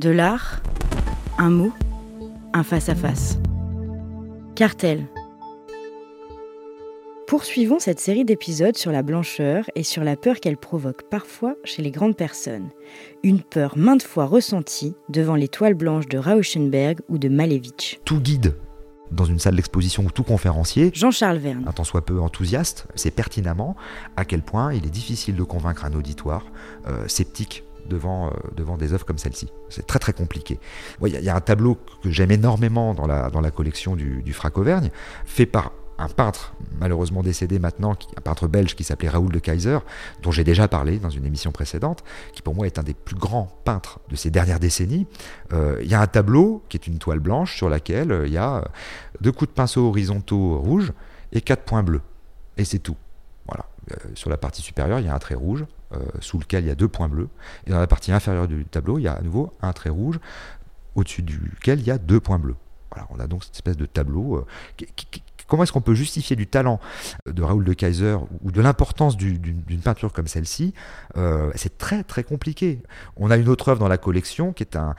De l'art, un mot, un face-à-face. Cartel. Poursuivons cette série d'épisodes sur la blancheur et sur la peur qu'elle provoque parfois chez les grandes personnes. Une peur maintes fois ressentie devant les toiles blanches de Rauschenberg ou de Malevich. Tout guide dans une salle d'exposition ou tout conférencier, Jean-Charles Verne, un tant soit peu enthousiaste, sait pertinemment à quel point il est difficile de convaincre un auditoire sceptique devant des œuvres comme celle-ci. C'est très très compliqué. Il y a un tableau que j'aime énormément dans la collection du Frac Auvergne, fait par un peintre malheureusement décédé maintenant, un peintre belge qui s'appelait Raoul de Kaiser, dont j'ai déjà parlé dans une émission précédente, qui pour moi est un des plus grands peintres de ces dernières décennies. Il y a un tableau qui est une toile blanche sur laquelle il y a 2 coups de pinceau horizontaux rouges et 4 points bleus. Et c'est tout. Voilà. Sur la partie supérieure, il y a un trait rouge sous lequel il y a 2 points bleus. Et dans la partie inférieure du tableau, il y a à nouveau un trait rouge au-dessus duquel il y a 2 points bleus. Voilà, on a donc cette espèce de tableau qui comment est-ce qu'on peut justifier du talent de Raoul de Kaiser ou de l'importance d'une peinture comme celle-ci ? C'est très très compliqué. On a une autre œuvre dans la collection qui est un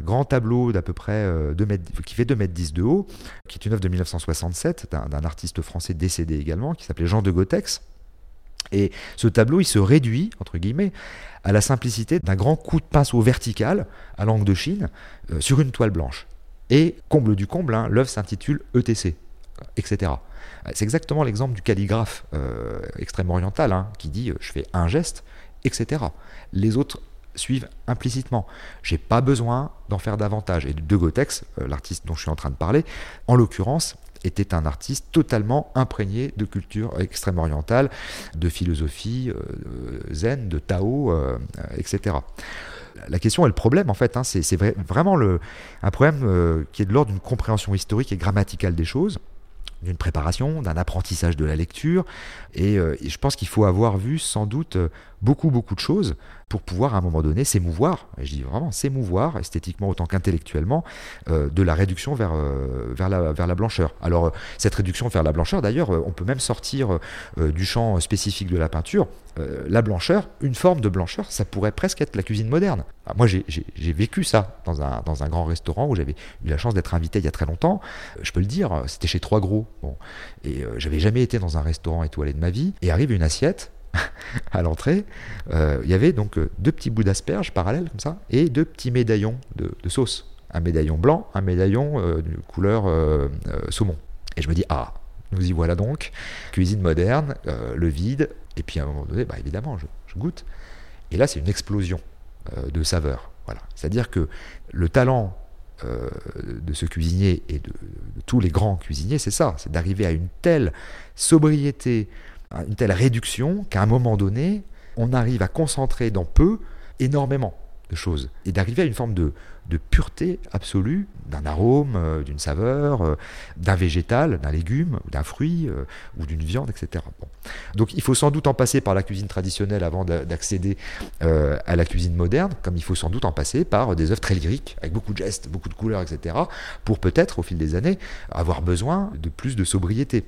grand tableau d'à peu près 2 mètres, qui fait 2,10 mètres de haut, qui est une œuvre de 1967 d'un artiste français décédé également qui s'appelait Jean de Gotex. Et ce tableau, il se réduit, entre guillemets, à la simplicité d'un grand coup de pinceau vertical à l'angle de Chine sur une toile blanche. Et comble du comble, l'œuvre s'intitule ETC. Etc. C'est exactement l'exemple du calligraphe extrême-oriental qui dit « je fais un geste », etc. Les autres suivent implicitement. J'ai pas besoin d'en faire davantage. Et de Gotex, l'artiste dont je suis en train de parler, en l'occurrence, était un artiste totalement imprégné de culture extrême-orientale, de philosophie zen, de Tao, etc. La question et le problème, en fait, c'est vraiment un problème qui est de l'ordre d'une compréhension historique et grammaticale des choses, d'une préparation, d'un apprentissage de la lecture, et je pense qu'il faut avoir vu sans doute beaucoup de choses pour pouvoir à un moment donné s'émouvoir, et je dis vraiment s'émouvoir esthétiquement autant qu'intellectuellement, de la réduction vers la blancheur. Alors cette réduction vers la blancheur, d'ailleurs, on peut même sortir du champ spécifique de la peinture. La blancheur, une forme de blancheur, ça pourrait presque être la cuisine moderne. Alors, moi j'ai vécu ça dans un grand restaurant où j'avais eu la chance d'être invité il y a très longtemps, je peux le dire, c'était chez Troisgros. Bon. Et j'avais jamais été dans un restaurant étoilé de ma vie, et arrive une assiette à l'entrée, il y avait donc 2 petits bouts d'asperges parallèles comme ça, et 2 petits médaillons de sauce, un médaillon blanc, un médaillon de couleur saumon. Et je me dis, ah, nous y voilà donc, cuisine moderne, le vide, et puis à un moment donné, évidemment, je goûte, et là c'est une explosion de saveurs. Voilà. C'est-à-dire que le talent de ce cuisinier et de tous les grands cuisiniers, c'est ça, c'est d'arriver à une telle sobriété, une telle réduction qu'à un moment donné, on arrive à concentrer dans peu énormément de choses et d'arriver à une forme de pureté absolue d'un arôme, d'une saveur, d'un végétal, d'un légume, d'un fruit ou d'une viande, etc. Bon. Donc il faut sans doute en passer par la cuisine traditionnelle avant d'accéder à la cuisine moderne, comme il faut sans doute en passer par des œuvres très lyriques, avec beaucoup de gestes, beaucoup de couleurs, etc., pour peut-être, au fil des années, avoir besoin de plus de sobriété.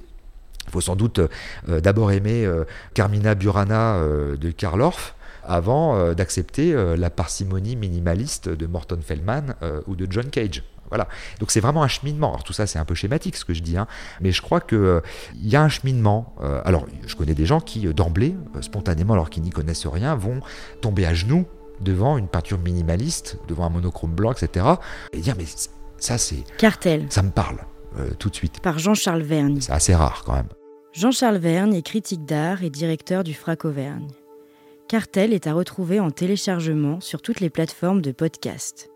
Il faut sans doute d'abord aimer Carmina Burana de Karl Orff avant d'accepter la parcimonie minimaliste de Morton Feldman ou de John Cage. Voilà. Donc c'est vraiment un cheminement. Alors tout ça c'est un peu schématique ce que je dis, mais je crois qu'il y a un cheminement. Alors je connais des gens qui d'emblée, spontanément alors qu'ils n'y connaissent rien, vont tomber à genoux devant une peinture minimaliste, devant un monochrome blanc, etc. et dire mais ça c'est... Cartel. Ça me parle. Tout de suite. Par Jean-Charles Verne. C'est assez rare quand même. Jean-Charles Verne est critique d'art et directeur du Frac Auvergne. Cartel est à retrouver en téléchargement sur toutes les plateformes de podcast.